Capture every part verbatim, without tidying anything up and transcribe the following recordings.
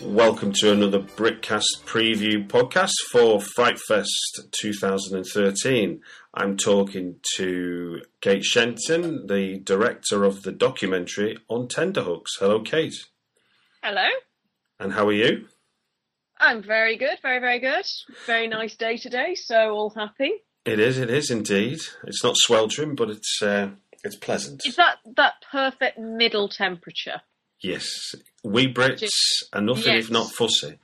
Welcome to another Britcast preview podcast for FrightFest twenty thirteen. I'm talking to Kate Shenton, the director of the documentary On Tender Hooks. Hello, Kate. Hello. And how are you? I'm very good, very, very good. Very nice day today, so all happy. It is, it is indeed. It's not sweltering, but it's uh, it's pleasant. It's that, that perfect middle temperature. Yes, we Brits are nothing yes. if not fussy.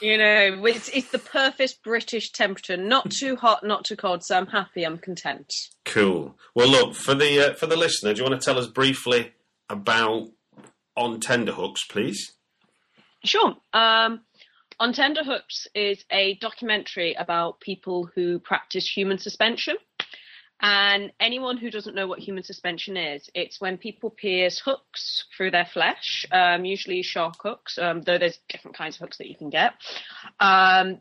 You know, it's, it's the perfect British temperature. Not too hot, not too cold, so I'm happy, I'm content. Cool. Well, look, for the uh, for the listener, do you want to tell us briefly about On Tender Hooks, please? Sure. Um, On Tender Hooks is a documentary about people who practice human suspension. And anyone who doesn't know what human suspension is, it's when people pierce hooks through their flesh, um, usually shark hooks, um, though there's different kinds of hooks that you can get. Um,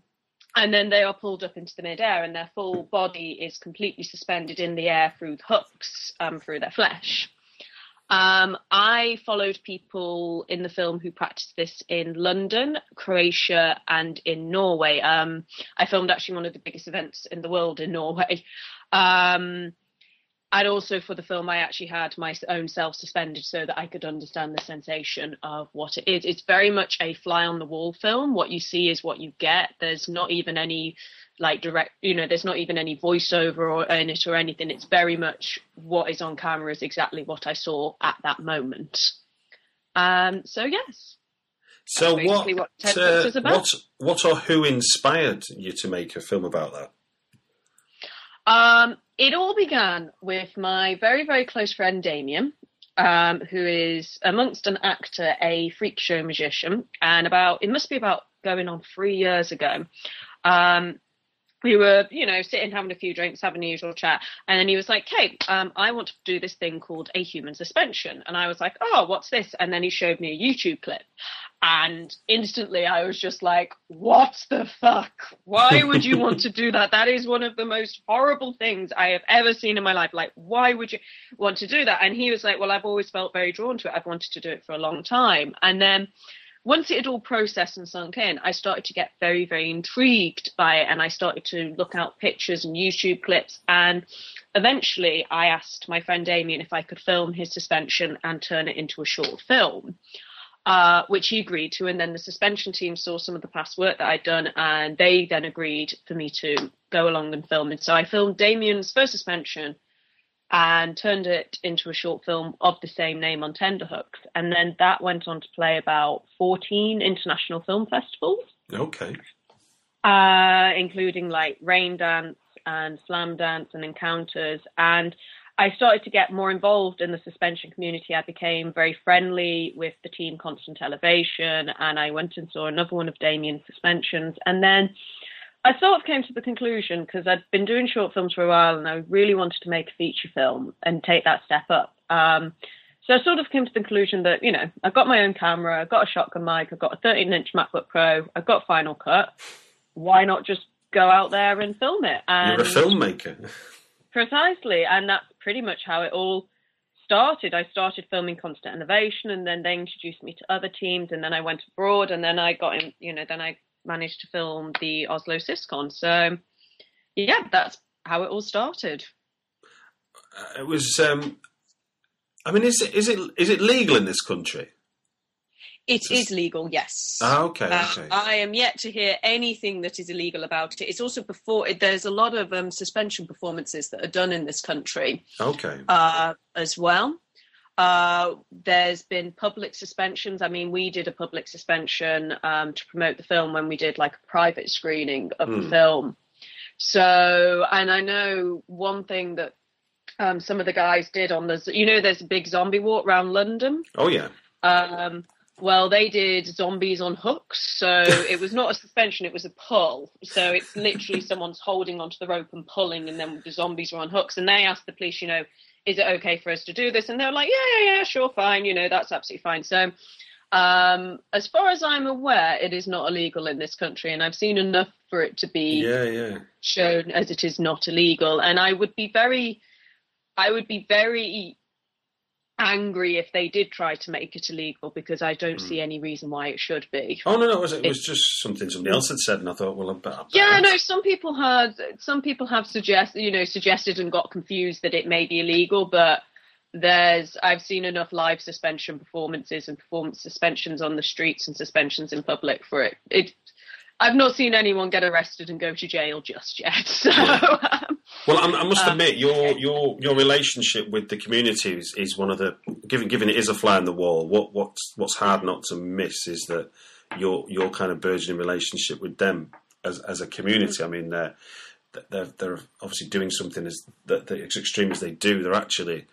and then they are pulled up into the midair and their full body is completely suspended in the air through the hooks, um, through their flesh. Um, I followed people in the film who practiced this in London, Croatia, and in Norway. Um, I filmed actually one of the biggest events in the world in Norway. Um, and also for the film, I actually had my own self suspended so that I could understand the sensation of what it is. It's very much a fly on the wall film. What you see is what you get. There's not even any like direct, you know, there's not even any voiceover or in it or anything. It's very much what is on camera is exactly what I saw at that moment. Um, so yes. So what, what, uh, what, what or who inspired you to make a film about that? Um, it all began with my very, very close friend, Damien, um, who is amongst an actor, a freak show magician. And about, it must be about going on three years ago. Um, we were, you know, sitting, having a few drinks, having the usual chat. And then he was like, Kate, um, I want to do this thing called a human suspension. And I was like, oh, what's this? And then he showed me a YouTube clip. And instantly I was just like, what the fuck? Why would you want to do that? That is one of the most horrible things I have ever seen in my life. Like, why would you want to do that? And he was like, well, I've always felt very drawn to it. I've wanted to do it for a long time. And then once it had all processed and sunk in, I started to get very, very intrigued by it. And I started to look out pictures and YouTube clips. And eventually I asked my friend Damien if I could film his suspension and turn it into a short film. Uh, which he agreed to, and then the suspension team saw some of the past work that I'd done, and they then agreed for me to go along and film it. So I filmed Damien's first suspension and turned it into a short film of the same name On Tender Hooks, and then that went on to play about fourteen international film festivals. Okay. Uh, including like Rain Dance and Slam Dance and Encounters, and I started to get more involved in the suspension community. I became very friendly with the team Constant Elevation, and I went and saw another one of Damien's suspensions. And then I sort of came to the conclusion, because I'd been doing short films for a while and I really wanted to make a feature film and take that step up. Um, so I sort of came to the conclusion that, you know, I've got my own camera, I've got a shotgun mic, I've got a thirteen inch MacBook Pro, I've got Final Cut. Why not just go out there and film it? And you're a filmmaker. Precisely, and that's pretty much how it all started. I started filming Constant Elevation, and then they introduced me to other teams, and then I went abroad, and then I got in, you know, then I managed to film the Oslo Siscon. So yeah, that's how it all started. Uh, it was, um, I mean, is it, is it, is it legal in this country? It is legal, yes. Oh, okay, uh, okay. I am yet to hear anything that is illegal about it. It's also before, it, there's a lot of um, suspension performances that are done in this country. Okay. Uh, as well. Uh, there's been public suspensions. I mean, we did a public suspension um, to promote the film when we did like a private screening of mm. the film. So, and I know one thing that um, some of the guys did on this, you know, there's a big zombie walk around London. Oh, yeah. Um, Well, they did zombies on hooks, so it was not a suspension, it was a pull. So it's literally someone's holding onto the rope and pulling, and then the zombies were on hooks. And they asked the police, you know, is it okay for us to do this? And they were like, yeah, yeah, yeah, sure, fine, you know, that's absolutely fine. So um, as far as I'm aware, it is not illegal in this country, and I've seen enough for it to be yeah, yeah. shown as it is not illegal. And I would be very, I would be very... angry if they did try to make it illegal, because I don't mm. see any reason why it should be. Oh no, no, it was, it was just something somebody else had said, and I thought, well, I'm better. Yeah, no, some people had, some people have suggested, you know, suggested and got confused that it may be illegal, but there's, I've seen enough live suspension performances and performance suspensions on the streets and suspensions in public for it. It, I've not seen anyone get arrested and go to jail just yet. So. Yeah. Well, I, I must admit, um, your your your relationship with the community is, is one of the, given given it is a fly on the wall. What what's what's hard not to miss is that your your kind of burgeoning relationship with them as as a community. I mean, they're they're, they're obviously doing something as that the extreme as they do. They're actually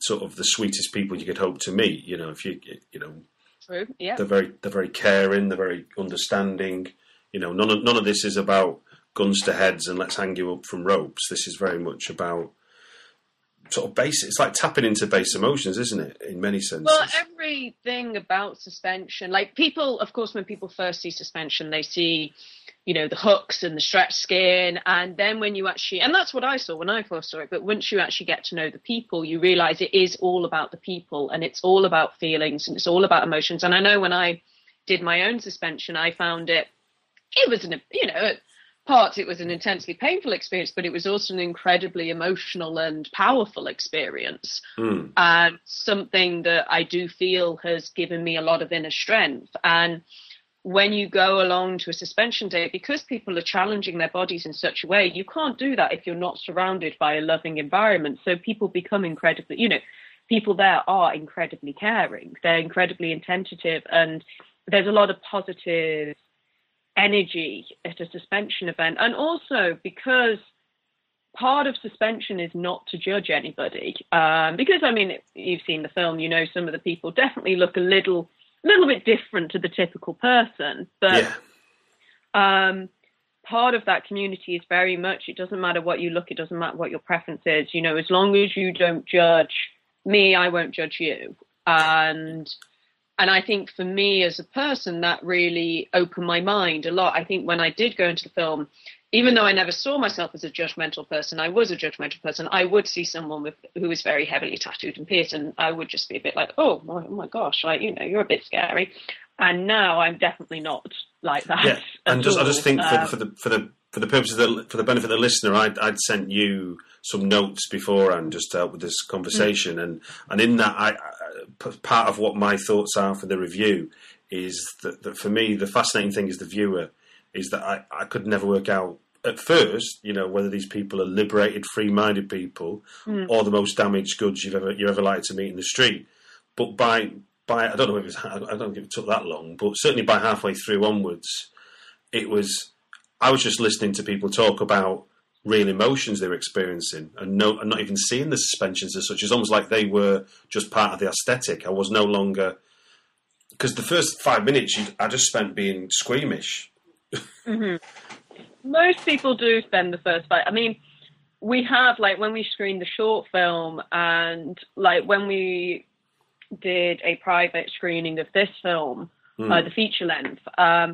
sort of the sweetest people you could hope to meet. You know, if you you know, true, yeah. They're very they're very caring. They're very understanding. You know, none of, none of this is about guns to heads and let's hang you up from ropes. This is very much about sort of base, it's like tapping into base emotions, isn't it, in many senses? Well, everything about suspension, like people, of course, when people first see suspension, they see, you know, the hooks and the stretched skin, and then when you actually, and that's what I saw when I first saw it, but once you actually get to know the people, you realise it is all about the people, and it's all about feelings, and it's all about emotions. And I know when I did my own suspension, I found it, it was, an, you know, parts it was an intensely painful experience, but it was also an incredibly emotional and powerful experience, mm. and something that I do feel has given me a lot of inner strength. And when you go along to a suspension day, because people are challenging their bodies in such a way, you can't do that if you're not surrounded by a loving environment. So people become incredibly, you know, people there are incredibly caring, they're incredibly attentive, and there's a lot of positive energy at a suspension event. And also because part of suspension is not to judge anybody, um because I mean, you've seen the film, you know, some of the people definitely look a little a little bit different to the typical person, but yeah. um part of that community is very much, it doesn't matter what you look, it doesn't matter what your preference is, you know, as long as you don't judge me, I won't judge you. And And I think for me as a person, that really opened my mind a lot. I think when I did go into the film, even though I never saw myself as a judgmental person, I was a judgmental person. I would see someone with, who was very heavily tattooed and pierced, and I would just be a bit like, oh, my, oh my gosh, like, you know, you're a bit scary. And now I'm definitely not like that. Yeah, and just, I just think um, for, for the for the for the purposes of the, for the benefit of the listener, I'd, I'd sent you some notes beforehand just to help with this conversation, mm-hmm. and and in that, I, I part of what my thoughts are for the review is that, that for me the fascinating thing is the viewer, is that I, I could never work out at first, you know, whether these people are liberated, free-minded people, mm-hmm. or the most damaged goods you've ever you're ever likely to meet in the street, but by By, I don't know if it was, I don't think it took that long, but certainly by halfway through onwards, it was, I was just listening to people talk about real emotions they were experiencing, and no, and not even seeing the suspensions as such. It's almost like they were just part of the aesthetic. I was no longer, because the first five minutes I just spent being squeamish. Mm-hmm. Most people do spend the first five. I mean, we have, like when we screened the short film, and like when we did a private screening of this film, mm. uh, the feature length, um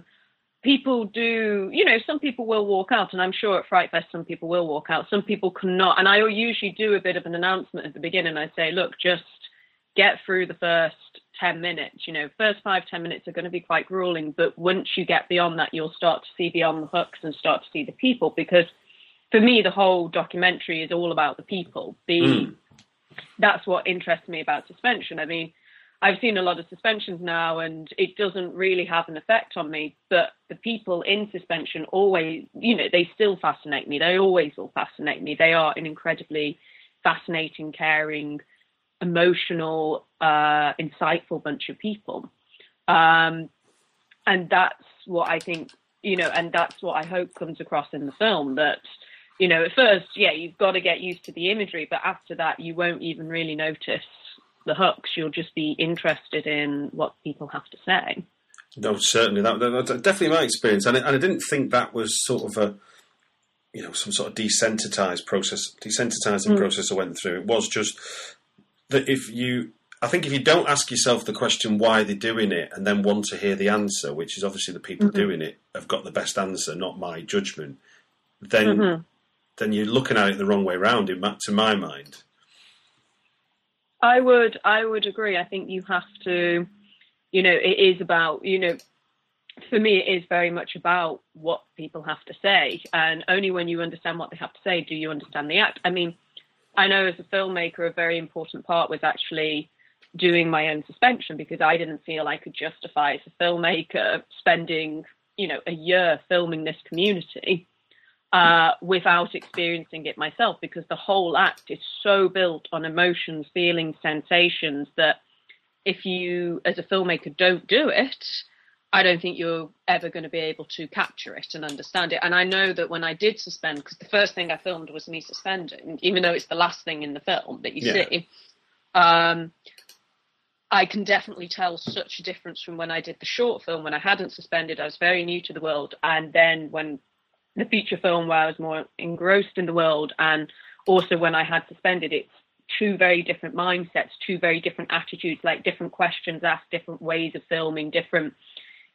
people do, you know, some people will walk out, and I'm sure at FrightFest some people will walk out. Some people cannot. And I usually do a bit of an announcement at the beginning. I say, look, just get through the first ten minutes. You know, first five, ten minutes are going to be quite grueling. But once you get beyond that, you'll start to see beyond the hooks and start to see the people. Because for me, the whole documentary is all about the people. The mm. That's what interests me about suspension. I mean, I've seen a lot of suspensions now, and it doesn't really have an effect on me. But the people in suspension always, you know, they still fascinate me. They always will fascinate me. They are an incredibly fascinating, caring, emotional, uh, insightful bunch of people. Um, and that's what I think, you know, and that's what I hope comes across in the film, that, you know, at first, yeah, you've got to get used to the imagery, but after that, you won't even really notice the hooks. You'll just be interested in what people have to say. No, certainly. That, that, that's definitely my experience. And I, and I didn't think that was sort of a, you know, some sort of desensitized process, desensitizing mm. process I went through. It was just that if you, I think if you don't ask yourself the question why they're doing it and then want to hear the answer, which is obviously the people mm-hmm. doing it have got the best answer, not my judgment, then mm-hmm. then you're looking at it the wrong way around, to my mind. I would, I would agree. I think you have to, you know, it is about, you know, for me, it is very much about what people have to say. And only when you understand what they have to say, do you understand the act. I mean, I know as a filmmaker, a very important part was actually doing my own suspension, because I didn't feel I could justify as a filmmaker spending, you know, a year filming this community uh, without experiencing it myself, because the whole act is so built on emotions, feelings, sensations, that if you, as a filmmaker, don't do it, I don't think you're ever going to be able to capture it and understand it. And I know that when I did suspend, because the first thing I filmed was me suspending, even though it's the last thing in the film that you yeah. see, um, I can definitely tell such a difference from when I did the short film, when I hadn't suspended, I was very new to the world. And then when the feature film, where I was more engrossed in the world, and also when I had suspended, it's two very different mindsets, two very different attitudes, like different questions asked, different ways of filming, different,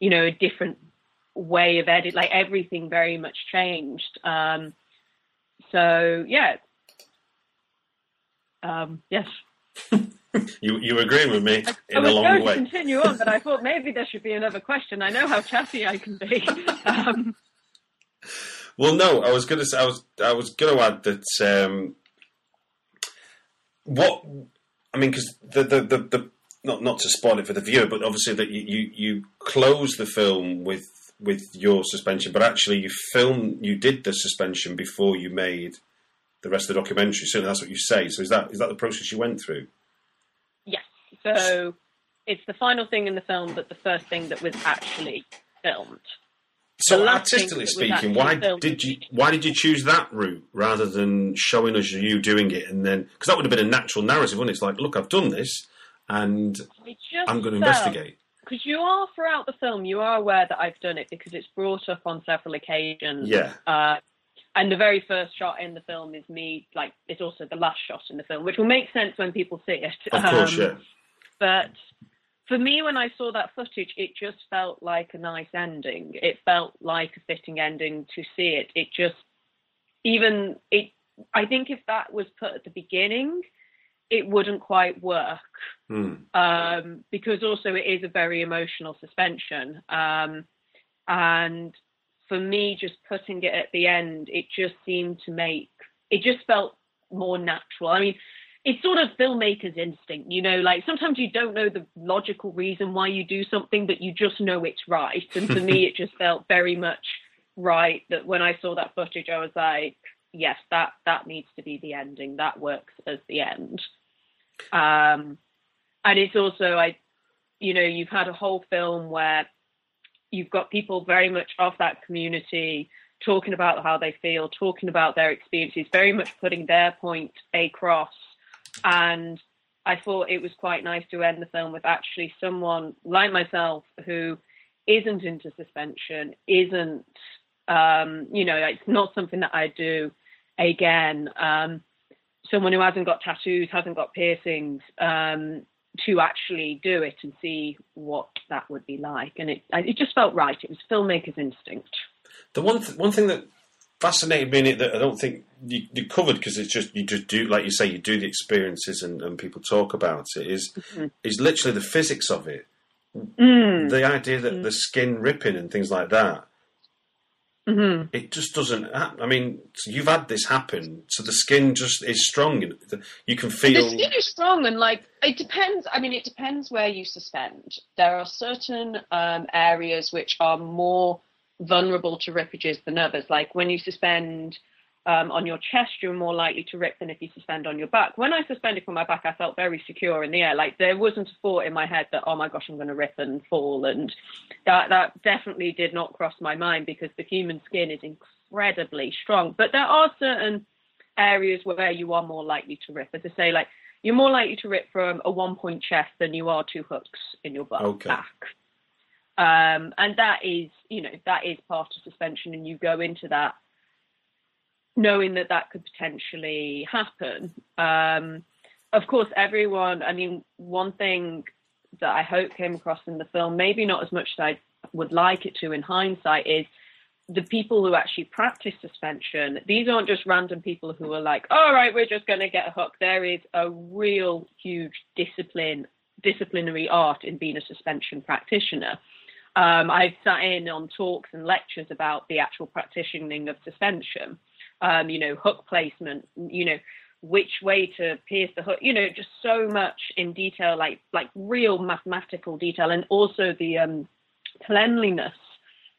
you know, a different way of edit, like everything very much changed. Um, so yeah. Um, yes. you you agree with me I, in I a long way. I was going to continue on, but I thought maybe there should be another question. I know how chatty I can be. Um, well, no, I was going to I was, I was going to add that, um, what, I mean, because the, the, the, the, Not not to spoil it for the viewer, but obviously that you, you, you close the film with with your suspension, but actually you film you did the suspension before you made the rest of the documentary. Certainly that's what you say. So is that is that the process you went through? Yes. So it's the final thing in the film, but the first thing that was actually filmed. So artistically speaking, why did you why did you choose that route rather than showing us you doing it, and then, because that would have been a natural narrative, wouldn't it? It's like, look, I've done this, and I'm going to investigate. Because you are, throughout the film, you are aware that I've done it, because it's brought up on several occasions. Yeah. Uh, and the very first shot in the film is me, like, it's also the last shot in the film, which will make sense when people see it. Of course, um, yeah. But for me, when I saw that footage, it just felt like a nice ending. It felt like a fitting ending to see it. It just, even, it. I think if that was put at the beginning, it wouldn't quite work, hmm. um, because also it is a very emotional suspension. Um, and for me, just putting it at the end, it just seemed to make, it just felt more natural. I mean, it's sort of filmmaker's instinct, you know, like sometimes you don't know the logical reason why you do something, but you just know it's right. And for me, it just felt very much right, that when I saw that footage, I was like, yes, that, that needs to be the ending. That works as the end. Um, and it's also, I, you know, you've had a whole film where you've got people very much of that community talking about how they feel, talking about their experiences, very much putting their point across. And I thought it was quite nice to end the film with actually someone like myself who isn't into suspension, isn't, um, you know, it's not something that I do again. Um, someone who hasn't got tattoos, hasn't got piercings, um, to actually do it and see what that would be like. And it it just felt right. It was filmmaker's instinct. The one th- one thing that fascinated me in it that I don't think you, you covered, because it's just, you just do, like you say, you do the experiences and, and people talk about it, is mm-hmm. is literally the physics of it. Mm. The idea that mm. the skin ripping and things like that, mm-hmm. it just doesn't happen. I mean, you've had this happen, so the skin just is strong. You can feel... The skin is strong, and, like, it depends. I mean, it depends where you suspend. There are certain um, areas which are more vulnerable to rippages than others. Like, when you suspend um, on your chest, you're more likely to rip than if you suspend on your back. When I suspended from my back, I felt very secure in the air. Like, there wasn't a thought in my head that, oh, my gosh, I'm going to rip and fall. And that, that definitely did not cross my mind, because the human skin is incredibly strong. But there are certain areas where you are more likely to rip. As I say, like, you're more likely to rip from a one-point chest than you are two hooks in your back. Okay. Um, and that is, you know, that is part of suspension, and you go into that knowing that that could potentially happen. Um, of course, everyone, I mean, one thing that I hope came across in the film, maybe not as much as I would like it to in hindsight, is the people who actually practice suspension. These aren't just random people who are like, all right, we're just going to get a hook. There is a real huge discipline, disciplinary art in being a suspension practitioner. Um, I've sat in on talks and lectures about the actual practicing of suspension, um, you know, hook placement, you know, which way to pierce the hook, you know, just so much in detail, like like real mathematical detail, and also the um, cleanliness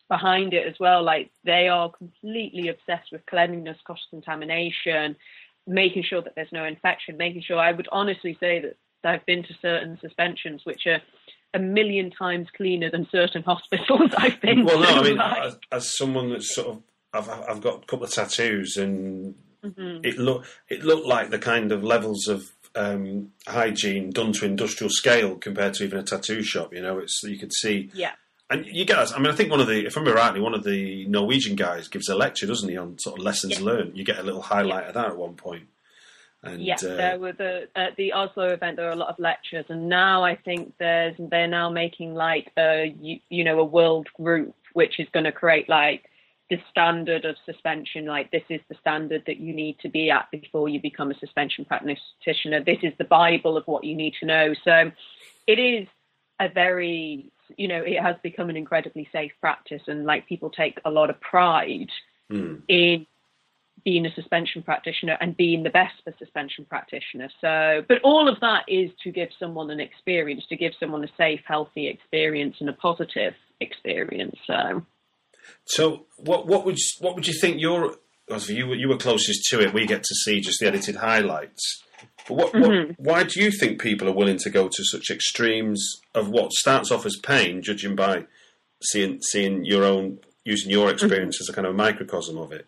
behind it as well. Like, they are completely obsessed with cleanliness, cross-contamination, making sure that there's no infection, making sure, I would honestly say that I've been to certain suspensions which are a million times cleaner than certain hospitals I've been well, to. Well, no, I mean, like, as, as someone that's sort of, I've, I've got a couple of tattoos, and mm-hmm. it look it looked like the kind of levels of um, hygiene done to industrial scale compared to even a tattoo shop. You know, it's, you could see. Yeah. And you guys, I mean, I think one of the, if I remember rightly, one of the Norwegian guys gives a lecture, doesn't he, on sort of lessons yeah. learned. You get a little highlight yeah. of that at one point. And, yes, uh, there were the at the Oslo event. There were a lot of lectures, and now I think there's they're now making like a you, you know a world group, which is going to create like the standard of suspension. Like, this is the standard that you need to be at before you become a suspension practitioner. This is the Bible of what you need to know. So it is a very you know it has become an incredibly safe practice, and like people take a lot of pride mm. in being a suspension practitioner and being the best for suspension practitioner. So, but all of that is to give someone an experience, to give someone a safe, healthy experience and a positive experience. So, so what, what would, you, what would you think your, you, you were closest to it. We get to see just the edited highlights, but what, mm-hmm. what, why do you think people are willing to go to such extremes of what starts off as pain, judging by seeing, seeing your own, using your experience mm-hmm. as a kind of microcosm of it,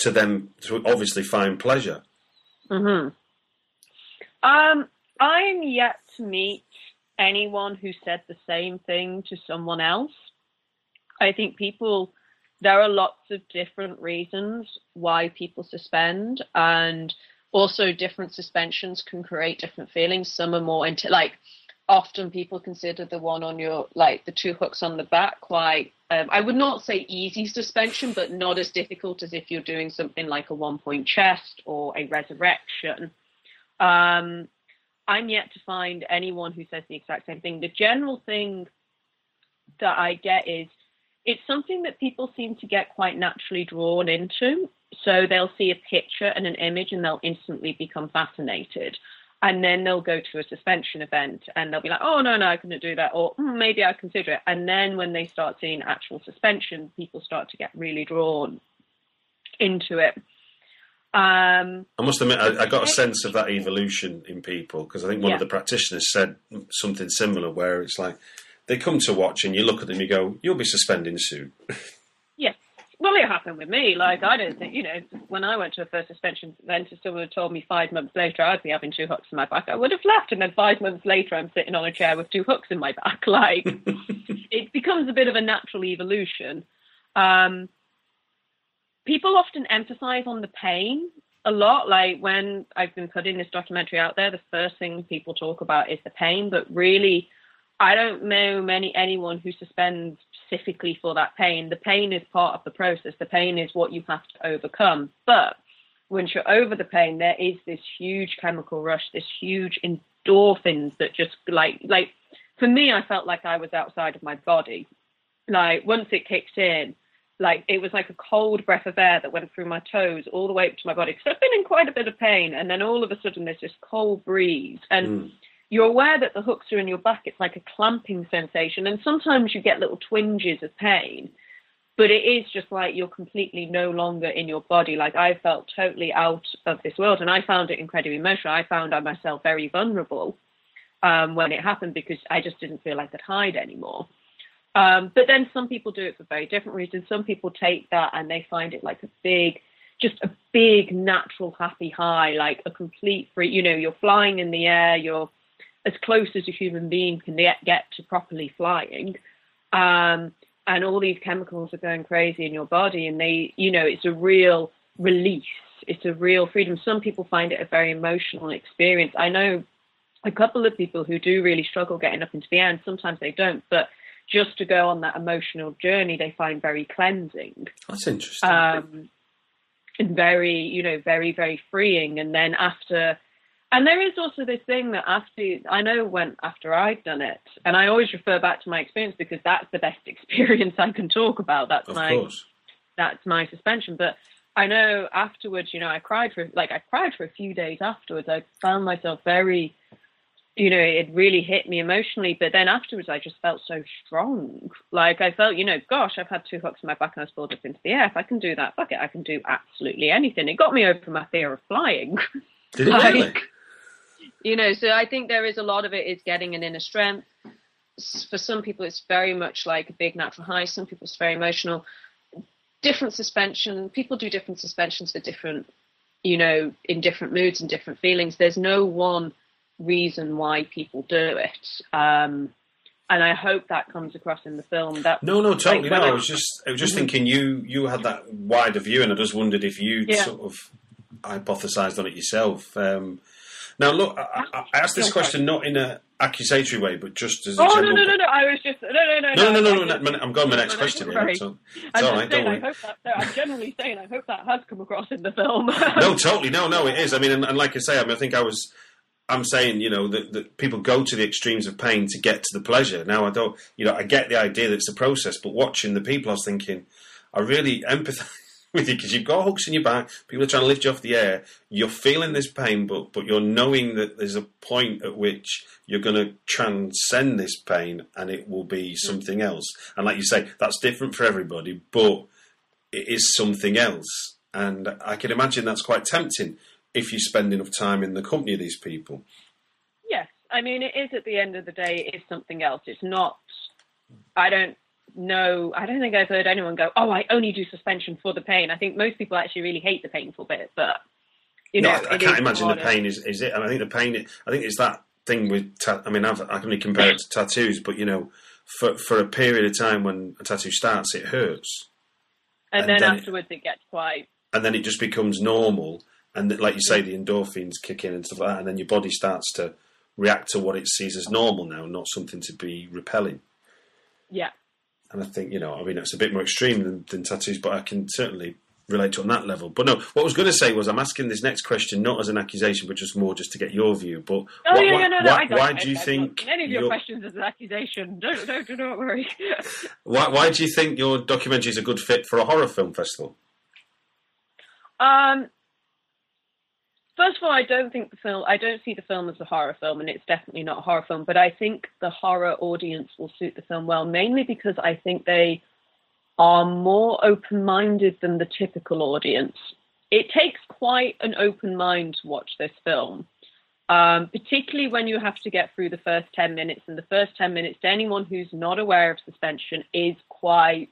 to them to obviously find pleasure? Mm-hmm. Um, I'm yet to meet anyone who said the same thing to someone else. I think people, there are lots of different reasons why people suspend, and also different suspensions can create different feelings. Some are more into, like, often people consider the one on your, like the two hooks on the back, quite, um, I would not say easy suspension, but not as difficult as if you're doing something like a one point chest or a resurrection. Um, I'm yet to find anyone who says the exact same thing. The general thing that I get is it's something that people seem to get quite naturally drawn into. So they'll see a picture and an image and they'll instantly become fascinated. And then they'll go to a suspension event and they'll be like, oh, no, no, I couldn't do that. Or mm, maybe I'll consider it. And then when they start seeing actual suspension, people start to get really drawn into it. Um, I must admit, I, I got a sense of that evolution in people, because I think one yeah. of the practitioners said something similar, where it's like they come to watch and you look at them, you go, you'll be suspending soon. Yeah. Well, it happened with me. Like, I don't think, you know, when I went to a first suspension event, if someone had told me five months later I'd be having two hooks in my back, I would have left. And then five months later, I'm sitting on a chair with two hooks in my back. Like, it becomes a bit of a natural evolution. Um, people often emphasize on the pain. a lot. Like, when I've been putting this documentary out there, the first thing people talk about is the pain, but really I don't know many anyone who suspends specifically for that pain. The pain is part of the process. The pain is what you have to overcome. But once you're over the pain, there is this huge chemical rush, this huge endorphins that just like, like for me, I felt like I was outside of my body. Like, once it kicks in, like, it was like a cold breath of air that went through my toes all the way up to my body, because I've been in quite a bit of pain. And then all of a sudden there's this cold breeze, and mm. you're aware that the hooks are in your back. It's like a clamping sensation. And sometimes you get little twinges of pain, but it is just like you're completely no longer in your body. Like, I felt totally out of this world, and I found it incredibly emotional. I found myself very vulnerable um, when it happened, because I just didn't feel I could hide anymore. Um, but then some people do it for very different reasons. Some people take that and they find it like a big, just a big natural happy high, like a complete free, you know, you're flying in the air, you're as close as a human being can get to properly flying. Um, and all these chemicals are going crazy in your body, and they, you know, it's a real release. It's a real freedom. Some people find it a very emotional experience. I know a couple of people who do really struggle getting up into the air, and sometimes they don't, but just to go on that emotional journey, they find very cleansing. That's interesting. Um, and very, you know, very, very freeing. And then after, and there is also this thing that after, I know when after I've done it, and I always refer back to my experience, because that's the best experience I can talk about. That's of my, course. That's my suspension. But I know afterwards, you know, I cried for, like, I cried for a few days afterwards. I found myself very, you know, it really hit me emotionally. But then afterwards, I just felt so strong. Like, I felt, you know, gosh, I've had two hooks in my back and I was pulled up into the air. If I can do that, fuck it, I can do absolutely anything. It got me over my fear of flying. Did it like, really? You know, so I think there is a lot of it is getting an inner strength. For some people, it's very much like a big natural high. Some people, it's very emotional. Different suspension. People do different suspensions for different, you know, in different moods and different feelings. There's no one reason why people do it. Um, and I hope that comes across in the film. That No, no, totally. Like, no, I, I was just I was just thinking you, you had that wider view, and I just wondered if you yeah. sort of hypothesised on it yourself. Um Now, look, I, I asked this question not in an accusatory way, but just as a general... Oh, no, no, no, no, I was just... No, no, no, no. No, no, no, no, no. I'm going to my next question. Here, so it's all right, don't worry. I hope that, no, I'm generally saying I hope that has come across in the film. No, totally. No, no, it is. I mean, and, and like I say, I mean, I think I was... I'm saying, you know, that, that people go to the extremes of pain to get to the pleasure. Now, I don't... You know, I get the idea that it's a process, but watching the people, I was thinking, I really empathise with you, because you've got hooks in your back, people are trying to lift you off the air, you're feeling this pain, but but you're knowing that there's a point at which you're going to transcend this pain and it will be something else. And like you say, that's different for everybody, but it is something else. And I can imagine that's quite tempting if you spend enough time in the company of these people. Yes, I mean, it is, at the end of the day, it is something else. It's not, I don't, No, I don't think I've heard anyone go, oh, I only do suspension for the pain. I think most people actually really hate the painful bit, but, you know. No, I, I can't imagine the pain is, is it. And I think the pain, I think it's that thing with, ta- I mean, I've, I can only compare it to tattoos, but, you know, for, for a period of time when a tattoo starts, it hurts. And, and then, then afterwards it, it gets quite. And then it just becomes normal. And like you say, the endorphins kick in and stuff like that. And then your body starts to react to what it sees as normal now, not something to be repelling. Yeah. And I think, you know, I mean, it's a bit more extreme than, than tattoos, but I can certainly relate to it on that level. But no, what I was going to say was I'm asking this next question not as an accusation, but just more just to get your view. But oh, what, yeah, yeah, no, no, why, why do you think... Any of your, your questions as an accusation. Don't, don't, do not worry. why, why do you think your documentary is a good fit for a horror film festival? Um, first of all, I don't think the film... I don't see the film as a horror film, and it's definitely not a horror film, but I think the horror audience will suit the film well, mainly because I think they are more open-minded than the typical audience. It takes quite an open mind to watch this film, um, particularly when you have to get through the first ten minutes, and the first ten minutes, to anyone who's not aware of suspension, is quite...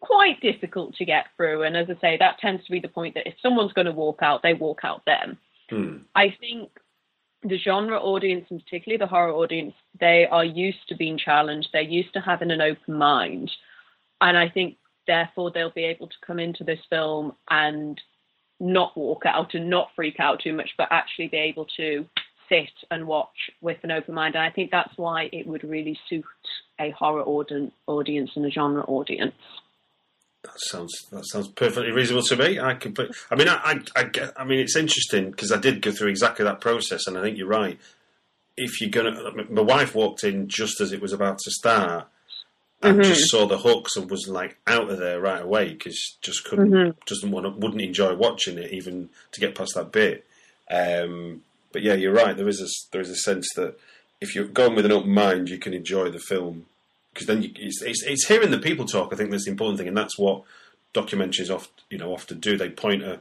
quite difficult to get through. And as I say, that tends to be the point that if someone's going to walk out, they walk out then. Hmm. I think the genre audience, and particularly the horror audience, they are used to being challenged. They're used to having an open mind. And I think, therefore, they'll be able to come into this film and not walk out and not freak out too much, but actually be able to sit and watch with an open mind. And I think that's why it would really suit a horror audience and a genre audience. That sounds that sounds perfectly reasonable to me. I can put, I mean, I, I, I, I mean, it's interesting because I did go through exactly that process, and I think you're right. If you're gonna, my wife walked in just as it was about to start, and mm-hmm. just saw the hooks and was like out of there right away because she just couldn't, mm-hmm. doesn't want, to, wouldn't enjoy watching it even to get past that bit. Um, but yeah, you're right. There is a there is a sense that if you're going with an open mind, you can enjoy the film. Because then you, it's, it's it's hearing the people talk. I think that's the important thing, and that's what documentaries often you know often do. They point a,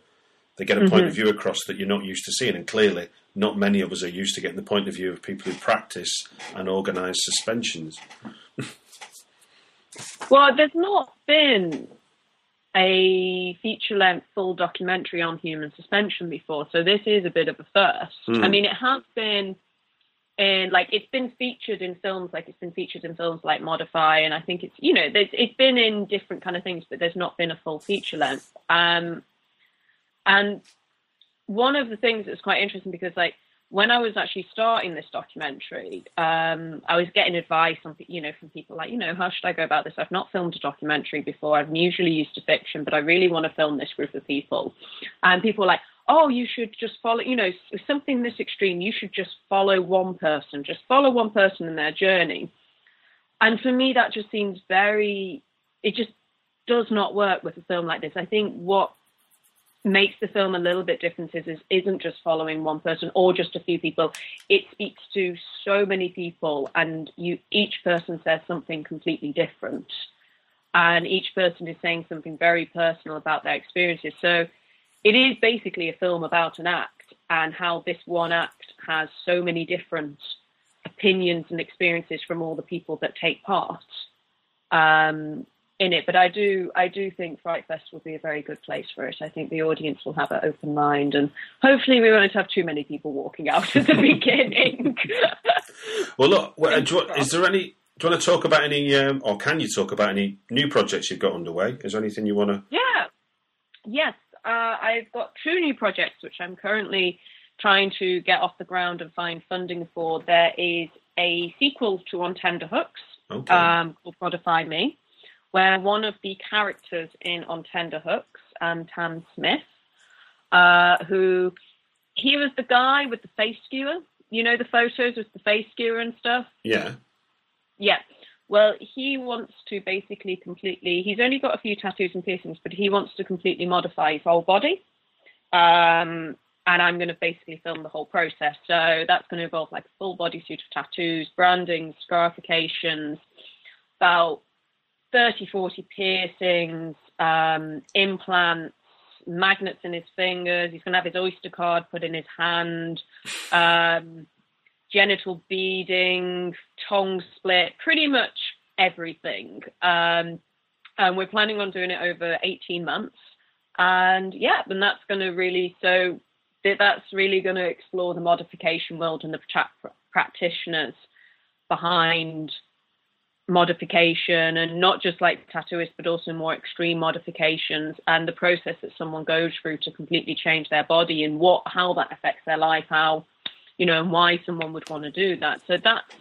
they get a mm-hmm. point of view across that you're not used to seeing, and clearly, not many of us are used to getting the point of view of people who practice and organise suspensions. Well, there's not been a feature-length full documentary on human suspension before, so this is a bit of a first. Mm. I mean, it has been. And like it's been featured in films, like it's been featured in films like Modify, and I think it's you know it's, it's been in different kind of things, but there's not been a full feature length. Um, and one of the things that's quite interesting because like when I was actually starting this documentary, um, I was getting advice on you know from people like you know how should I go about this? I've not filmed a documentary before. I'm usually used to fiction, but I really want to film this group of people, and people were like, oh, you should just follow, you know, something this extreme, you should just follow one person, just follow one person in their journey. And for me, that just seems very, it just does not work with a film like this. I think what makes the film a little bit different is, is isn't just following one person or just a few people. It speaks to so many people and you, each person says something completely different. And each person is saying something very personal about their experiences. So it is basically a film about an act and how this one act has so many different opinions and experiences from all the people that take part um, in it. But I do I do think FrightFest will be a very good place for it. I think the audience will have an open mind and hopefully we won't have too many people walking out at the beginning. Well, look, well, do you want, is there any... Do you want to talk about any... Um, or can you talk about any new projects you've got underway? Is there anything you want to... Yeah. Yes. Uh, I've got two new projects which I'm currently trying to get off the ground and find funding for. There is a sequel to On Tender Hooks okay. um, called Modify Me, where one of the characters in On Tender Hooks, um, Tam Smith, uh, who he was the guy with the face skewer. You know the photos with the face skewer and stuff? Yeah. Yeah. Well, he wants to basically completely, he's only got a few tattoos and piercings, but he wants to completely modify his whole body. Um, and I'm going to basically film the whole process. So that's going to involve like a full bodysuit of tattoos, branding, scarifications, about thirty, forty piercings, um, implants, magnets in his fingers. He's going to have his Oyster card put in his hand. Um... genital beading, tongue split, pretty much everything. Um, and we're planning on doing it over eighteen months. And yeah, and that's going to really, so that's really going to explore the modification world and the pra- practitioners behind modification and not just like tattooists, but also more extreme modifications and the process that someone goes through to completely change their body and what, how that affects their life, how, you know, and why someone would want to do that. So that's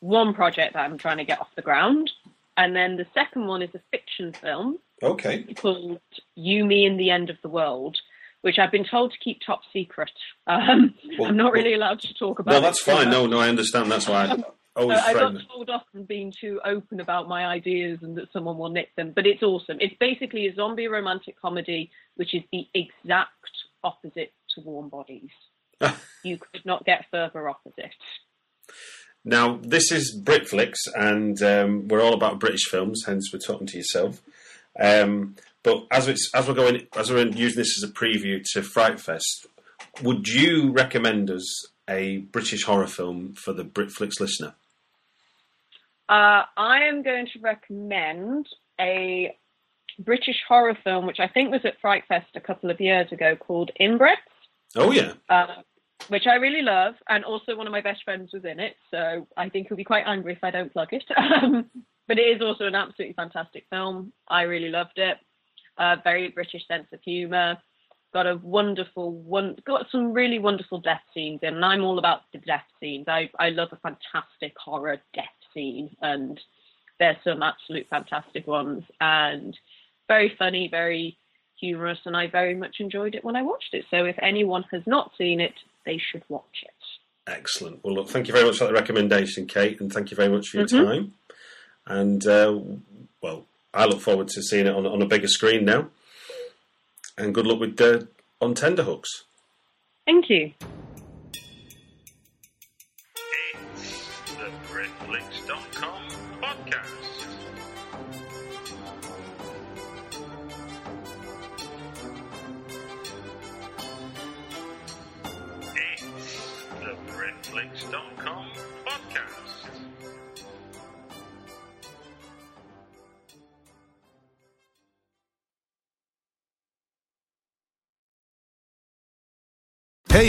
one project that I'm trying to get off the ground. And then the second one is a fiction film okay. called You, Me and the End of the World, which I've been told to keep top secret. Um, well, I'm not really well, allowed to talk about it. No, that's fine. No, no, I understand. That's why I always so I got told off from being too open about my ideas and that someone will nick them. But it's awesome. It's basically a zombie romantic comedy, which is the exact opposite to Warm Bodies. You could not get further opposite. Now, this is Britflicks, and um, we're all about British films, hence we're talking to yourself. Um, but as it's as we're going, as we're using this as a preview to FrightFest, would you recommend us a British horror film for the Britflicks listener? Uh, I am going to recommend a British horror film, which I think was at FrightFest a couple of years ago, called Inbred. Oh, yeah. Uh, which I really love. And also one of my best friends was in it. So I think he'll be quite angry if I don't plug it. Um, but it is also an absolutely fantastic film. I really loved it. Uh, very British sense of humour. got a wonderful one, got some really wonderful death scenes in, and I'm all about the death scenes. I, I love a fantastic horror death scene, and there's some absolute fantastic ones, and very funny, very humorous, and I very much enjoyed it when I watched it. So if anyone has not seen it, they should watch it. Excellent. Well, look, thank you very much for the recommendation, Kate, and thank you very much for your mm-hmm. time. And, uh, well, I look forward to seeing it on, on a bigger screen now. And good luck with uh, On Tender Hooks. Thank you. It's the Britflicks dot com podcast. It's the Britflicks dot com podcast. Hey